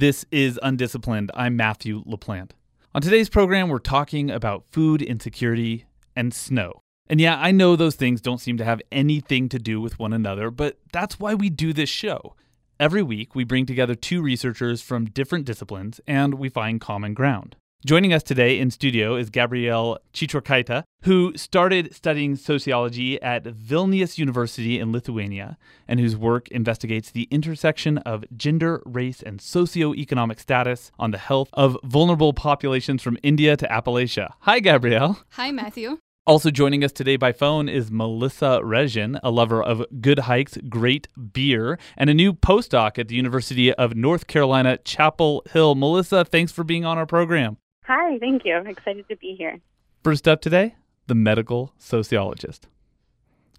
This is Undisciplined. I'm Matthew LaPlante. On today's program, we're talking about food insecurity and snow. And yeah, I know those things don't seem to have anything to do with one another, but that's why we do this show. Every week, we bring together two researchers from different disciplines, and we find common ground. Joining us today in studio is Gabriele Ciciurkaite, who started studying sociology at Vilnius University in Lithuania, and whose work investigates the intersection of gender, race, and socioeconomic status on the health of vulnerable populations from India to Appalachia. Hi, Gabriele. Hi, Matthew. Also joining us today by phone is Melissa Wrzesien, a lover of good hikes, great beer, and a new postdoc at the University of North Carolina, Chapel Hill. Melissa, thanks for being on our program. Hi, thank you. I'm excited to be here. First up today, the medical sociologist.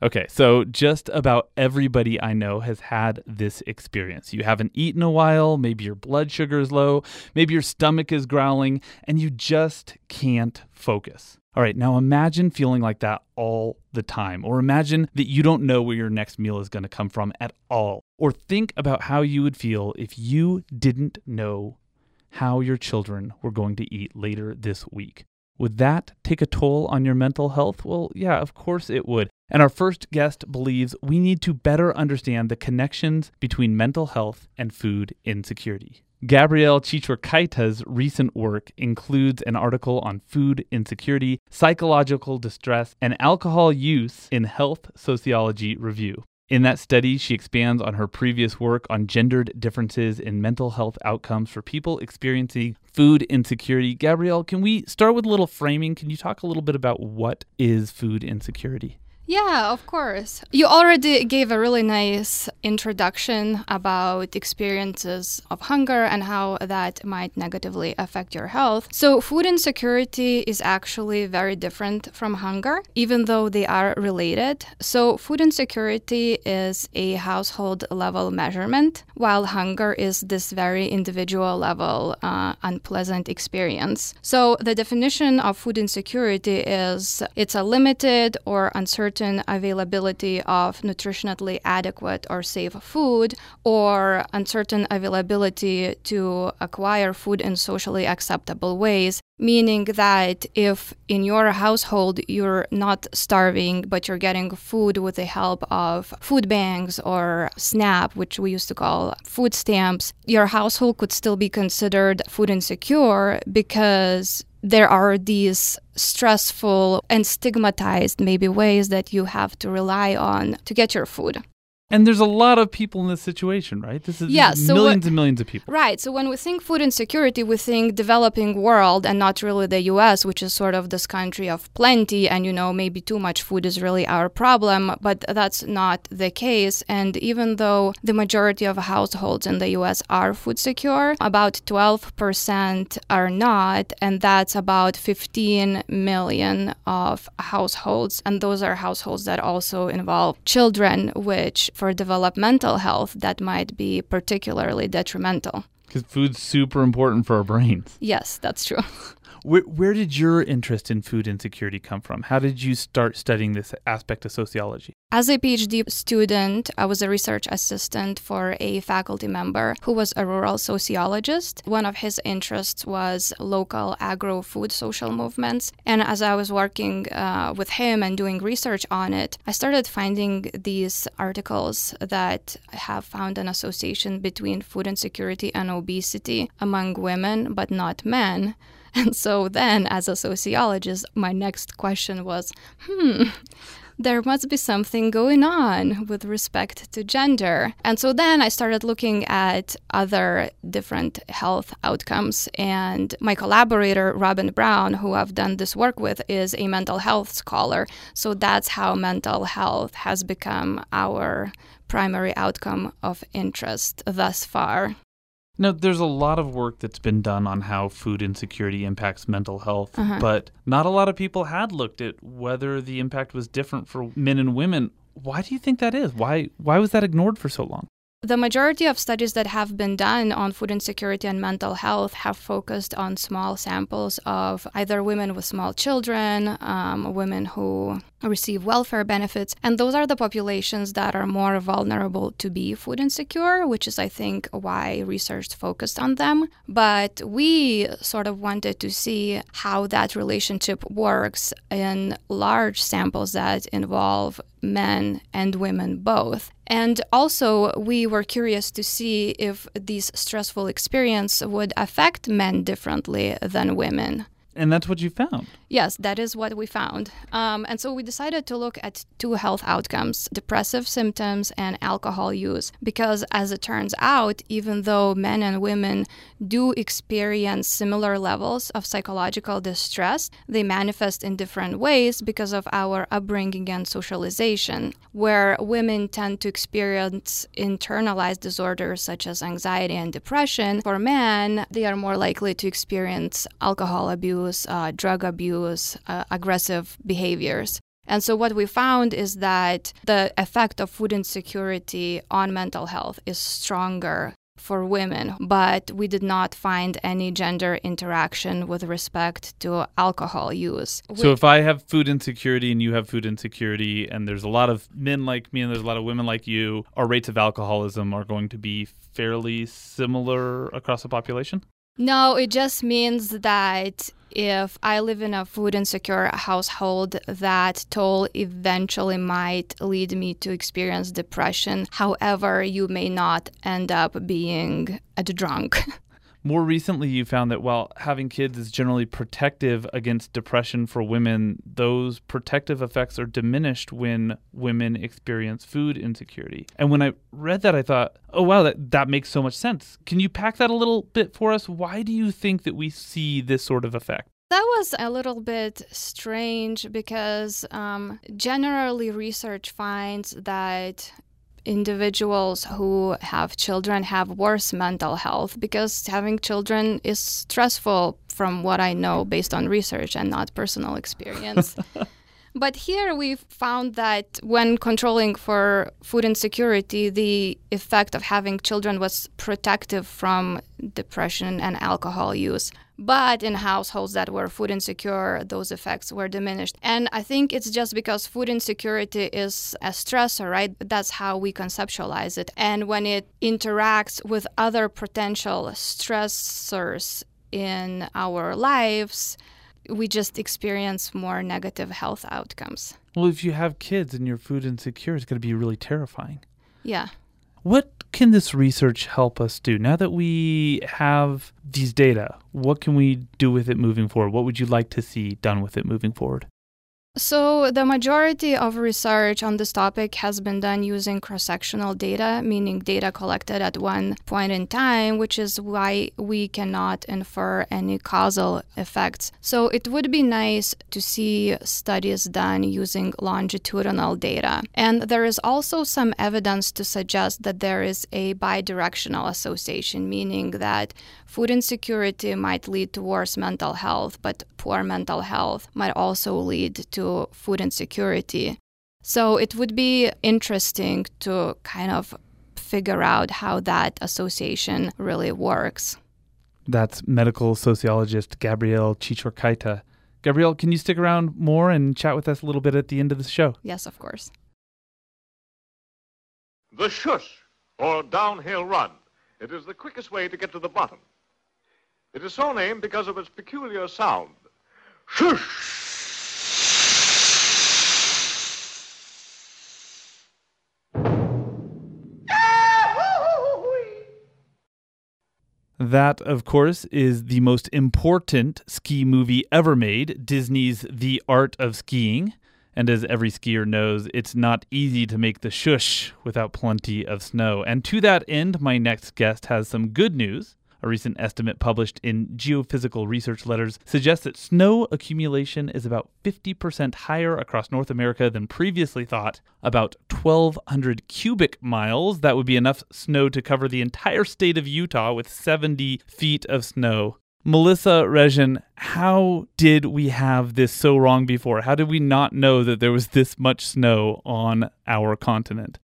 Okay, so just about everybody I know has had this experience. You haven't eaten a while, maybe your blood sugar is low, maybe your stomach is growling, and you just can't focus. All right, now imagine feeling like that all the time, or imagine that you don't know where your next meal is going to come from at all, or think about how you would feel if you didn't know how your children were going to eat later this week. Would that take a toll on your mental health? Well, yeah, of course it would. And our first guest believes we need to better understand the connections between mental health and food insecurity. Gabriele Ciciurkaite's recent work includes an article on food insecurity, psychological distress, and alcohol use in Health Sociology Review. In that study, she expands on her previous work on gendered differences in mental health outcomes for people experiencing food insecurity. Gabriele, can we start with a little framing? Can you talk a little bit about what is food insecurity? Yeah, of course. You already gave a really nice introduction about experiences of hunger and how that might negatively affect your health. So food insecurity is actually very different from hunger, even though they are related. So food insecurity is a household level measurement, while hunger is this very individual level, unpleasant experience. So the definition of food insecurity is it's a limited or uncertain availability of nutritionally adequate or safe food, or uncertain availability to acquire food in socially acceptable ways, meaning that if in your household you're not starving, but you're getting food with the help of food banks or SNAP, which we used to call food stamps, your household could still be considered food insecure because there are these stressful and stigmatized maybe ways that you have to rely on to get your food. And there's a lot of people in this situation, right? This is millions and millions of people. Right. So when we think food insecurity, we think developing world and not really the U.S., which is sort of this country of plenty. And, you know, maybe too much food is really our problem. But that's not the case. And even though the majority of households in the U.S. are food secure, about 12% are not. And that's about 15 million of households. And those are households that also involve children, which for developmental health, that might be particularly detrimental. Because food's super important for our brains. Yes, that's true. Where did your interest in food insecurity come from? How did you start studying this aspect of sociology? As a PhD student, I was a research assistant for a faculty member who was a rural sociologist. One of his interests was local agro-food social movements. And as I was working with him and doing research on it, I started finding these articles that have found an association between food insecurity and obesity among women, but not men. And so then, as a sociologist, my next question was, there must be something going on with respect to gender. And so then I started looking at other different health outcomes. And my collaborator, Robin Brown, who I've done this work with, is a mental health scholar. So that's how mental health has become our primary outcome of interest thus far. Now, there's a lot of work that's been done on how food insecurity impacts mental health, but not a lot of people had looked at whether the impact was different for men and women. Why do you think that is? Why was that ignored for so long? The majority of studies that have been done on food insecurity and mental health have focused on small samples of either women with small children, women who receive welfare benefits. And those are the populations that are more vulnerable to be food insecure, which is, I think, why research focused on them. But we sort of wanted to see how that relationship works in large samples that involve men and women both. And also, we were curious to see if these stressful experiences would affect men differently than women. And that's what you found? Yes, that is what we found. And so we decided to look at two health outcomes, depressive symptoms and alcohol use, because as it turns out, even though men and women do experience similar levels of psychological distress, they manifest in different ways because of our upbringing and socialization, where women tend to experience internalized disorders such as anxiety and depression. For men, they are more likely to experience alcohol abuse, drug abuse, aggressive behaviors. And so what we found is that the effect of food insecurity on mental health is stronger for women, but we did not find any gender interaction with respect to alcohol use. So if I have food insecurity and you have food insecurity, and there's a lot of men like me and there's a lot of women like you, our rates of alcoholism are going to be fairly similar across the population? No, it just means that if I live in a food insecure household, that toll eventually might lead me to experience depression. However, you may not end up being a drunk. More recently, you found that while having kids is generally protective against depression for women, those protective effects are diminished when women experience food insecurity. And when I read that, I thought, oh, wow, that makes so much sense. Can you pack that a little bit for us? Why do you think that we see this sort of effect? That was a little bit strange because generally research finds that individuals who have children have worse mental health because having children is stressful, from what I know based on research and not personal experience. But here we found that when controlling for food insecurity, the effect of having children was protective from depression and alcohol use. But in households that were food insecure, those effects were diminished. And I think it's just because food insecurity is a stressor, right? That's how we conceptualize it. And when it interacts with other potential stressors in our lives, we just experience more negative health outcomes. Well, if you have kids and you're food insecure, it's going to be really terrifying. Yeah. What can this research help us do? Now that we have these data, what can we do with it moving forward? What would you like to see done with it moving forward? So the majority of research on this topic has been done using cross-sectional data, meaning data collected at one point in time, which is why we cannot infer any causal effects. So it would be nice to see studies done using longitudinal data. And there is also some evidence to suggest that there is a bidirectional association, meaning that food insecurity might lead to worse mental health, but poor mental health might also lead to food insecurity. So it would be interesting to kind of figure out how that association really works. That's medical sociologist Gabriele Ciciurkaite. Gabriele, can you stick around more and chat with us a little bit at the end of the show? Yes, of course. The shush, or downhill run. It is the quickest way to get to the bottom. It is so named because of its peculiar sound. Shush! That, of course, is the most important ski movie ever made, Disney's The Art of Skiing. And as every skier knows, it's not easy to make the shush without plenty of snow. And to that end, my next guest has some good news. A recent estimate published in Geophysical Research Letters suggests that snow accumulation is about 50% higher across North America than previously thought. About 1,200 cubic miles. That would be enough snow to cover the entire state of Utah with 70 feet of snow. Melissa Wrzesien, how did we have this so wrong before? How did we not know that there was this much snow on our continent?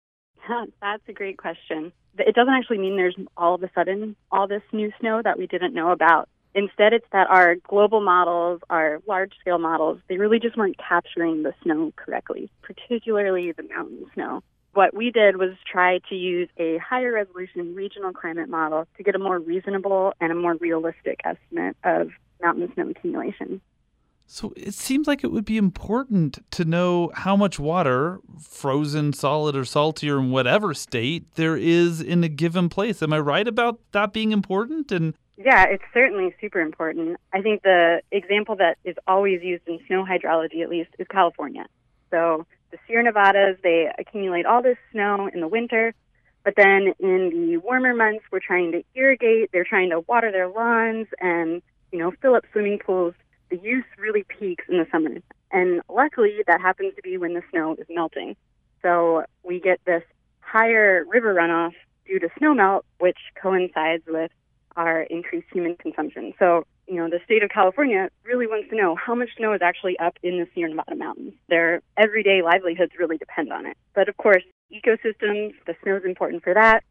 That's a great question. It doesn't actually mean there's all of a sudden all this new snow that we didn't know about. Instead, it's that our global models, our large-scale models, they really just weren't capturing the snow correctly, particularly the mountain snow. What we did was try to use a higher-resolution regional climate model to get a more reasonable and a more realistic estimate of mountain snow accumulation. So it seems like it would be important to know how much water, frozen, solid, or salty, or in whatever state, there is in a given place. Am I right about that being important? Yeah, it's certainly super important. I think the example that is always used in snow hydrology, at least, is California. So the Sierra Nevadas, they accumulate all this snow in the winter, but then in the warmer months, we're trying to irrigate, they're trying to water their lawns and, fill up swimming pools. The use really peaks in the summer. And luckily, that happens to be when the snow is melting. So we get this higher river runoff due to snowmelt, which coincides with our increased human consumption. So, the state of California really wants to know how much snow is actually up in the Sierra Nevada mountains. Their everyday livelihoods really depend on it. But of course, ecosystems, the snow is important for that.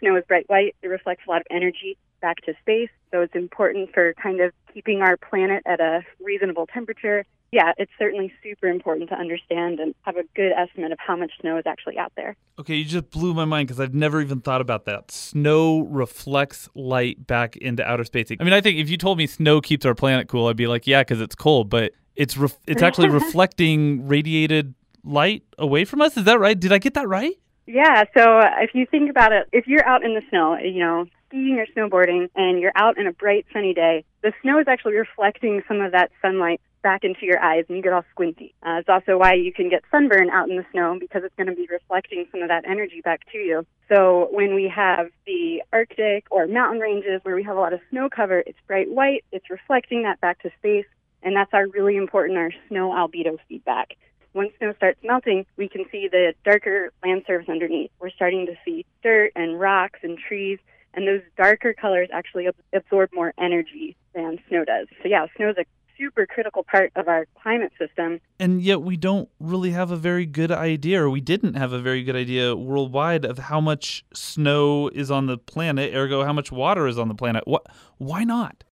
Snow is bright white. It reflects a lot of energy back to space. So it's important for kind of keeping our planet at a reasonable temperature. Yeah, it's certainly super important to understand and have a good estimate of how much snow is actually out there. Okay, you just blew my mind because I've never even thought about that. Snow reflects light back into outer space. I mean, I think if you told me snow keeps our planet cool, I'd be like, yeah, because it's cold, but it's actually reflecting radiated light away from us. Is that right? Did I get that right? Yeah, so if you think about it, if you're out in the snow, skiing or snowboarding, and you're out in a bright sunny day, the snow is actually reflecting some of that sunlight back into your eyes, and you get all squinty. It's also why you can get sunburn out in the snow, because it's going to be reflecting some of that energy back to you. So when we have the Arctic or mountain ranges where we have a lot of snow cover, it's bright white, it's reflecting that back to space, and that's really important, our snow albedo feedback. Once snow starts melting, we can see the darker land surface underneath. We're starting to see dirt and rocks and trees, and those darker colors actually absorb more energy than snow does. So yeah, snow is a super critical part of our climate system. And yet we don't really have a very good idea, or we didn't have a very good idea worldwide of how much snow is on the planet, ergo how much water is on the planet. Why not?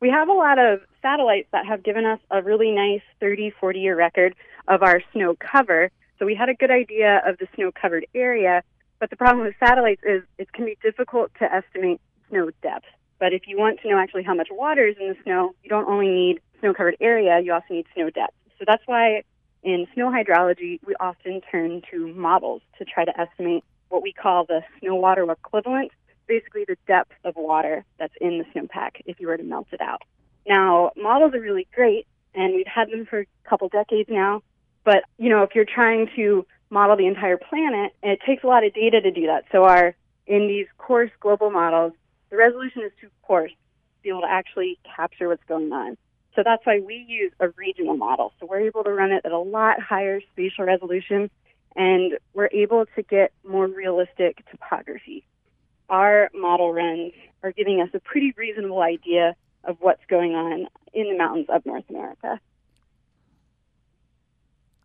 We have a lot of satellites that have given us a really nice 30, 40-year record of our snow cover. So we had a good idea of the snow-covered area, but the problem with satellites is it can be difficult to estimate snow depth. But if you want to know actually how much water is in the snow, you don't only need snow-covered area, you also need snow depth. So that's why in snow hydrology, we often turn to models to try to estimate what we call the snow-water equivalent, basically the depth of water that's in the snowpack if you were to melt it out. Now, models are really great, and we've had them for a couple decades now, but, if you're trying to model the entire planet, it takes a lot of data to do that. So in these coarse global models, the resolution is too coarse to be able to actually capture what's going on. So that's why we use a regional model. So we're able to run it at a lot higher spatial resolution, and we're able to get more realistic topography. Our model runs are giving us a pretty reasonable idea of what's going on in the mountains of North America.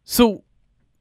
So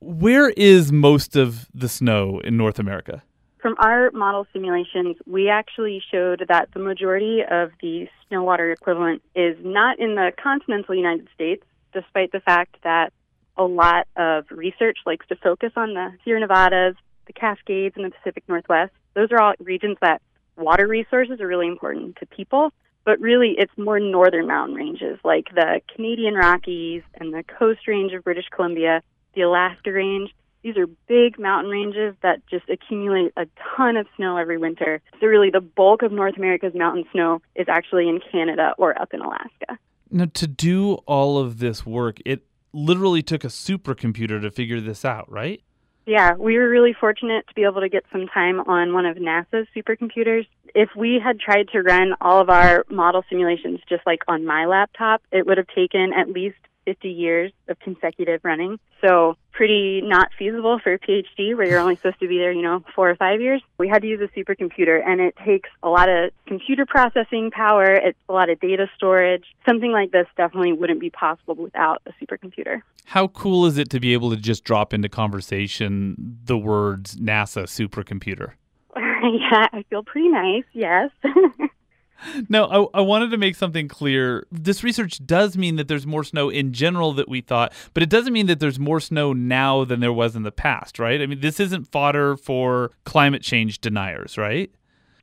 where is most of the snow in North America? From our model simulations, we actually showed that the majority of the snow-water equivalent is not in the continental United States, despite the fact that a lot of research likes to focus on the Sierra Nevadas, the Cascades, and the Pacific Northwest. Those are all regions that water resources are really important to people, but really it's more northern mountain ranges like the Canadian Rockies and the Coast Range of British Columbia, the Alaska Range. These are big mountain ranges that just accumulate a ton of snow every winter. So really the bulk of North America's mountain snow is actually in Canada or up in Alaska. Now, to do all of this work, it literally took a supercomputer to figure this out, right? Yeah, we were really fortunate to be able to get some time on one of NASA's supercomputers. If we had tried to run all of our model simulations just like on my laptop, it would have taken at least 50 years of consecutive running. So pretty not feasible for a PhD where you're only supposed to be there, 4 or 5 years. We had to use a supercomputer, and it takes a lot of computer processing power. It's a lot of data storage. Something like this definitely wouldn't be possible without a supercomputer. How cool is it to be able to just drop into conversation the words NASA supercomputer? Yeah, I feel pretty nice, yes. No, I wanted to make something clear. This research does mean that there's more snow in general than we thought, but it doesn't mean that there's more snow now than there was in the past, right? I mean, this isn't fodder for climate change deniers, right?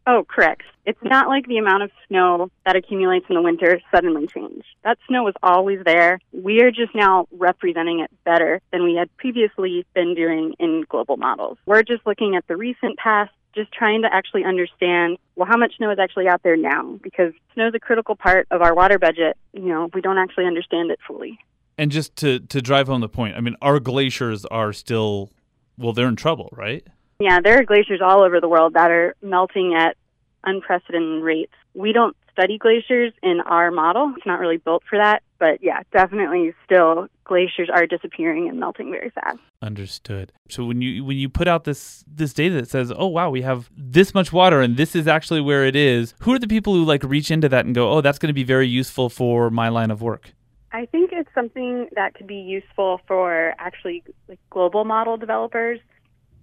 Oh, correct. It's not like the amount of snow that accumulates in the winter suddenly changed. That snow was always there. We are just now representing it better than we had previously been doing in global models. We're just looking at the recent past, just trying to actually understand, well, how much snow is actually out there now? Because snow is a critical part of our water budget. We don't actually understand it fully. And just to drive home the point, I mean, our glaciers are still, well, they're in trouble, right? Yeah, there are glaciers all over the world that are melting at unprecedented rates. We don't study glaciers in our model. It's not really built for that. But yeah, definitely still glaciers are disappearing and melting very fast. Understood. So when you put out this data that says, oh, wow, we have this much water and this is actually where it is, who are the people who reach into that and go, oh, that's going to be very useful for my line of work? I think it's something that could be useful for actually global model developers,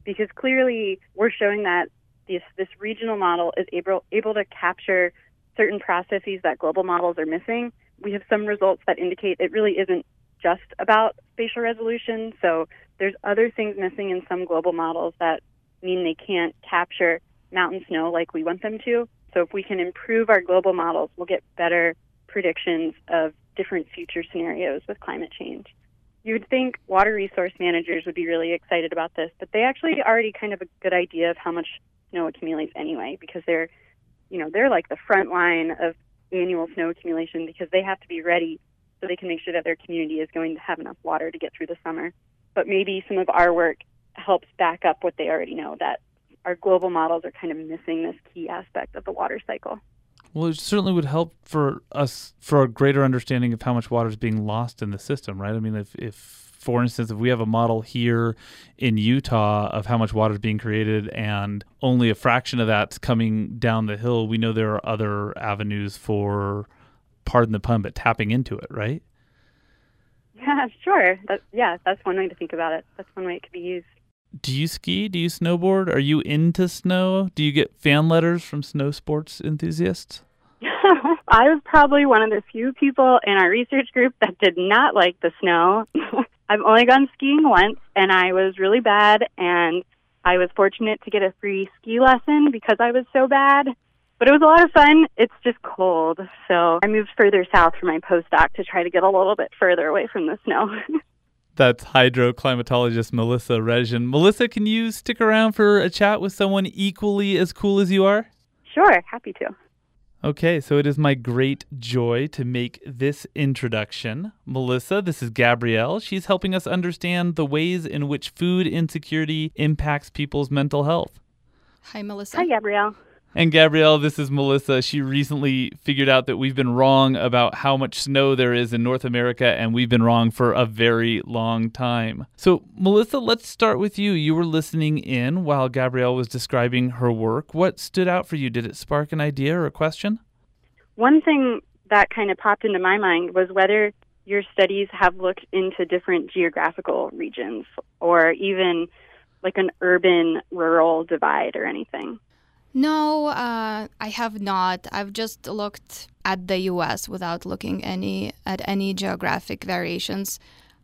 because clearly we're showing that this regional model is able to capture certain processes that global models are missing. We have some results that indicate it really isn't just about spatial resolution. So there's other things missing in some global models that mean they can't capture mountain snow like we want them to. So if we can improve our global models, we'll get better predictions of different future scenarios with climate change. You would think water resource managers would be really excited about this, but they actually already kind of a good idea of how much snow accumulates anyway, because they're like the front line of annual snow accumulation, because they have to be ready so they can make sure that their community is going to have enough water to get through the summer. But maybe some of our work helps back up what they already know, that our global models are kind of missing this key aspect of the water cycle. Well, it certainly would help for us for a greater understanding of how much water is being lost in the system, right? I mean, for instance, if we have a model here in Utah of how much water is being created and only a fraction of that's coming down the hill, we know there are other avenues for, pardon the pun, but tapping into it, right? Yeah, sure. That's one way to think about it. That's one way it could be used. Do you ski? Do you snowboard? Are you into snow? Do you get fan letters from snow sports enthusiasts? I was probably one of the few people in our research group that did not like the snow. I've only gone skiing once, and I was really bad, and I was fortunate to get a free ski lesson because I was so bad. But it was a lot of fun. It's just cold. So I moved further south for my postdoc to try to get a little bit further away from the snow. That's hydroclimatologist Melissa Wrzesien. Melissa, can you stick around for a chat with someone equally as cool as you are? Sure, happy to. Okay, so it is my great joy to make this introduction. Melissa, this is Gabrielle. She's helping us understand the ways in which food insecurity impacts people's mental health. Hi, Melissa. Hi, Gabrielle. And Gabrielle, this is Melissa. She recently figured out that we've been wrong about how much snow there is in North America, and we've been wrong for a very long time. So, Melissa, let's start with you. You were listening in while Gabrielle was describing her work. What stood out for you? Did it spark an idea or a question? One thing that kind of popped into my mind was whether your studies have looked into different geographical regions or even an urban-rural divide or anything. No, I have not. I've just looked at the U.S. without looking at any geographic variations.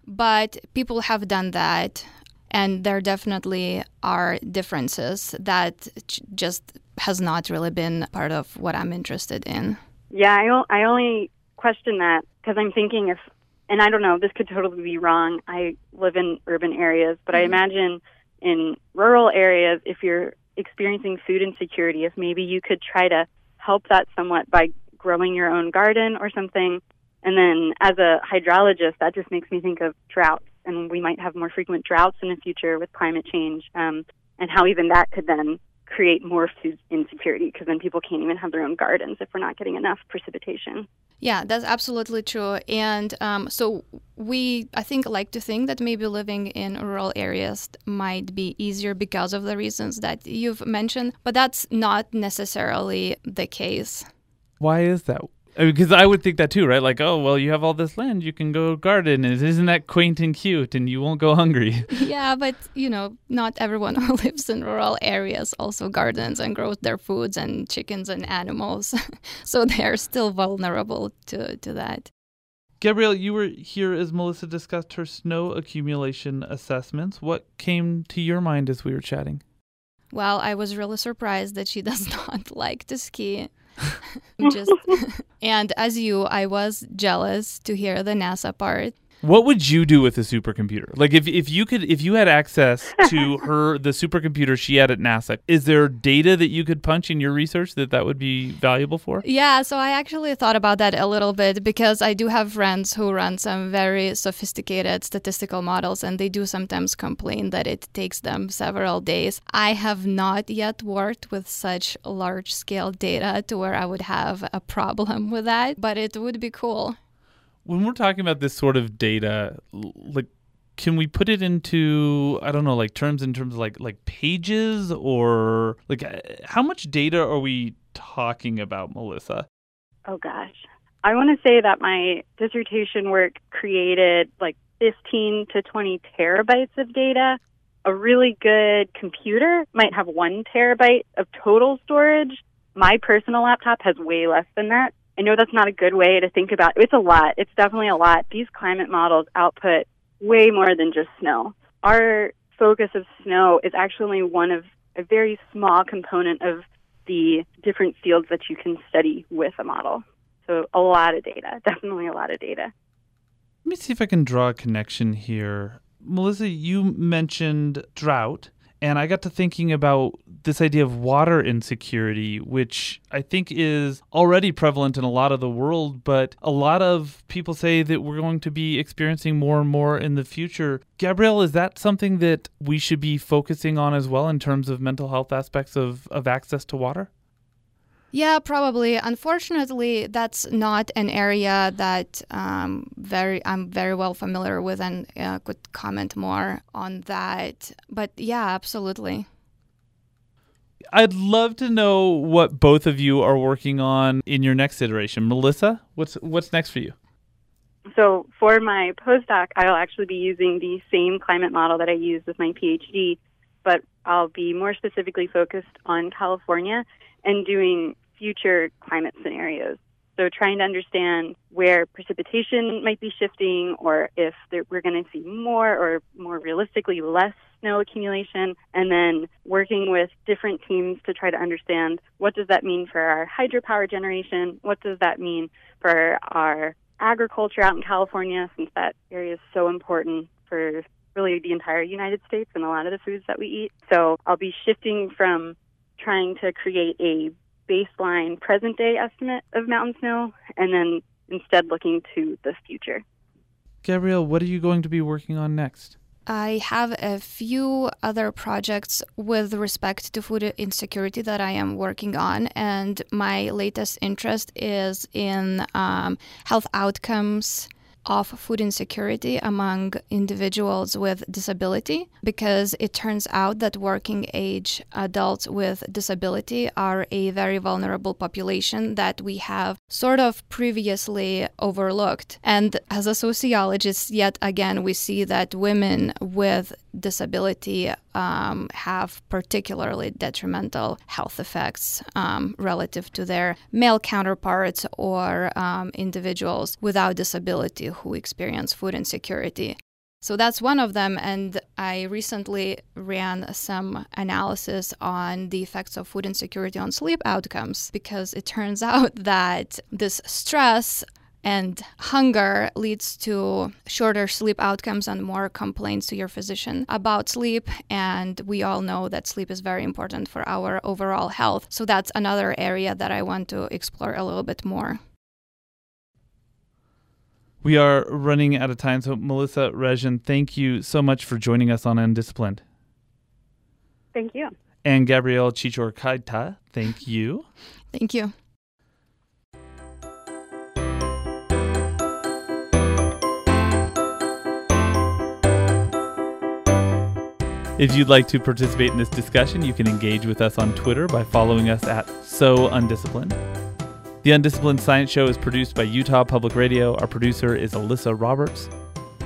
But people have done that, and there definitely are differences that just has not really been part of what I'm interested in. Yeah, I only question that because I'm thinking if, and I don't know, this could totally be wrong. I live in urban areas, but I imagine in rural areas, if you're experiencing food insecurity, if maybe you could try to help that somewhat by growing your own garden or something. And then as a hydrologist, that just makes me think of droughts, and we might have more frequent droughts in the future with climate change, and how even that could then create more food insecurity, because then people can't even have their own gardens if we're not getting enough precipitation. Yeah, that's absolutely true. And so We, I think, like to think that maybe living in rural areas might be easier because of the reasons that you've mentioned, but that's not necessarily the case. Why is that? Because I would think that too, right? Like, oh, well, you have all this land, you can go garden, and isn't that quaint and cute, and you won't go hungry? Yeah, but, you know, not everyone who lives in rural areas also gardens and grows their foods and chickens and animals. So they're still vulnerable to that. Gabriele, you were here as Melissa discussed her snow accumulation assessments. What came to your mind as we were chatting? Well, I was really surprised that she does not like to ski. And as you, I was jealous to hear the NASA part. What would you do with a supercomputer? Like if you had access to the supercomputer she had at NASA, is there data that you could punch in your research that would be valuable for? Yeah, so I actually thought about that a little bit because I do have friends who run some very sophisticated statistical models and they do sometimes complain that it takes them several days. I have not yet worked with such large-scale data to where I would have a problem with that, but it would be cool. When we're talking about this sort of data, like, can we put it into, I don't know, like terms in terms of like pages or like how much data are we talking about, Melissa? Oh, gosh. I want to say that my dissertation work created like 15 to 20 terabytes of data. A really good computer might have 1 terabyte of total storage. My personal laptop has way less than that. I know that's not a good way to think about it. It's a lot. It's definitely a lot. These climate models output way more than just snow. Our focus of snow is actually one of a very small component of the different fields that you can study with a model. So a lot of data, definitely a lot of data. Let me see if I can draw a connection here. Melissa, you mentioned drought. And I got to thinking about this idea of water insecurity, which I think is already prevalent in a lot of the world, but a lot of people say that we're going to be experiencing more and more in the future. Gabriele, is that something that we should be focusing on as well in terms of mental health aspects of access to water? Yeah, probably. Unfortunately, that's not an area that I'm very well familiar with and could comment more on that. But yeah, absolutely. I'd love to know what both of you are working on in your next iteration. Melissa, what's next for you? So for my postdoc, I'll actually be using the same climate model that I used with my PhD, but I'll be more specifically focused on California and doing future climate scenarios. So trying to understand where precipitation might be shifting or if we're going to see more or more realistically less snow accumulation, and then working with different teams to try to understand what does that mean for our hydropower generation, what does that mean for our agriculture out in California, since that area is so important for really the entire United States and a lot of the foods that we eat. So I'll be shifting from trying to create a baseline present-day estimate of mountain snow, and then instead looking to the future. Gabriele, what are you going to be working on next? I have a few other projects with respect to food insecurity that I am working on, and my latest interest is in health outcomes of food insecurity among individuals with disability, because it turns out that working age adults with disability are a very vulnerable population that we have sort of previously overlooked. And as a sociologist, yet again, we see that women with disability have particularly detrimental health effects relative to their male counterparts or individuals without disability who experience food insecurity. So that's one of them, and I recently ran some analysis on the effects of food insecurity on sleep outcomes, because it turns out that this stress and hunger leads to shorter sleep outcomes and more complaints to your physician about sleep. And we all know that sleep is very important for our overall health. So that's another area that I want to explore a little bit more. We are running out of time. So Melissa Wrzesien, thank you so much for joining us on UnDisciplined. Thank you. And Gabriele Ciciurkaite, thank you. Thank you. If you'd like to participate in this discussion, you can engage with us on Twitter by following us at @SoUnDisciplined. The Undisciplined Science Show is produced by Utah Public Radio. Our producer is Alyssa Roberts.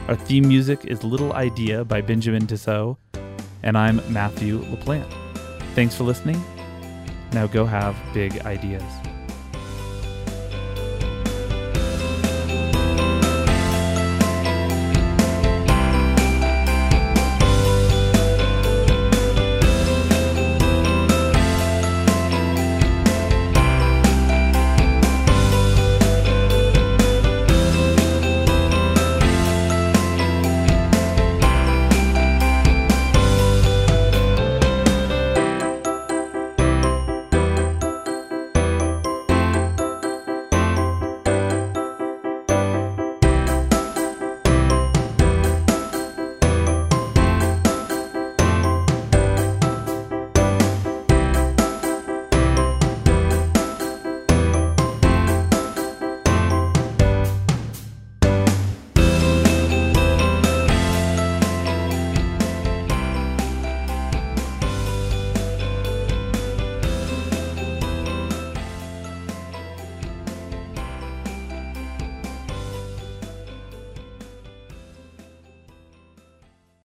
Our theme music is Little Idea by Benjamin Tissot. And I'm Matthew LaPlante. Thanks for listening. Now go have big ideas.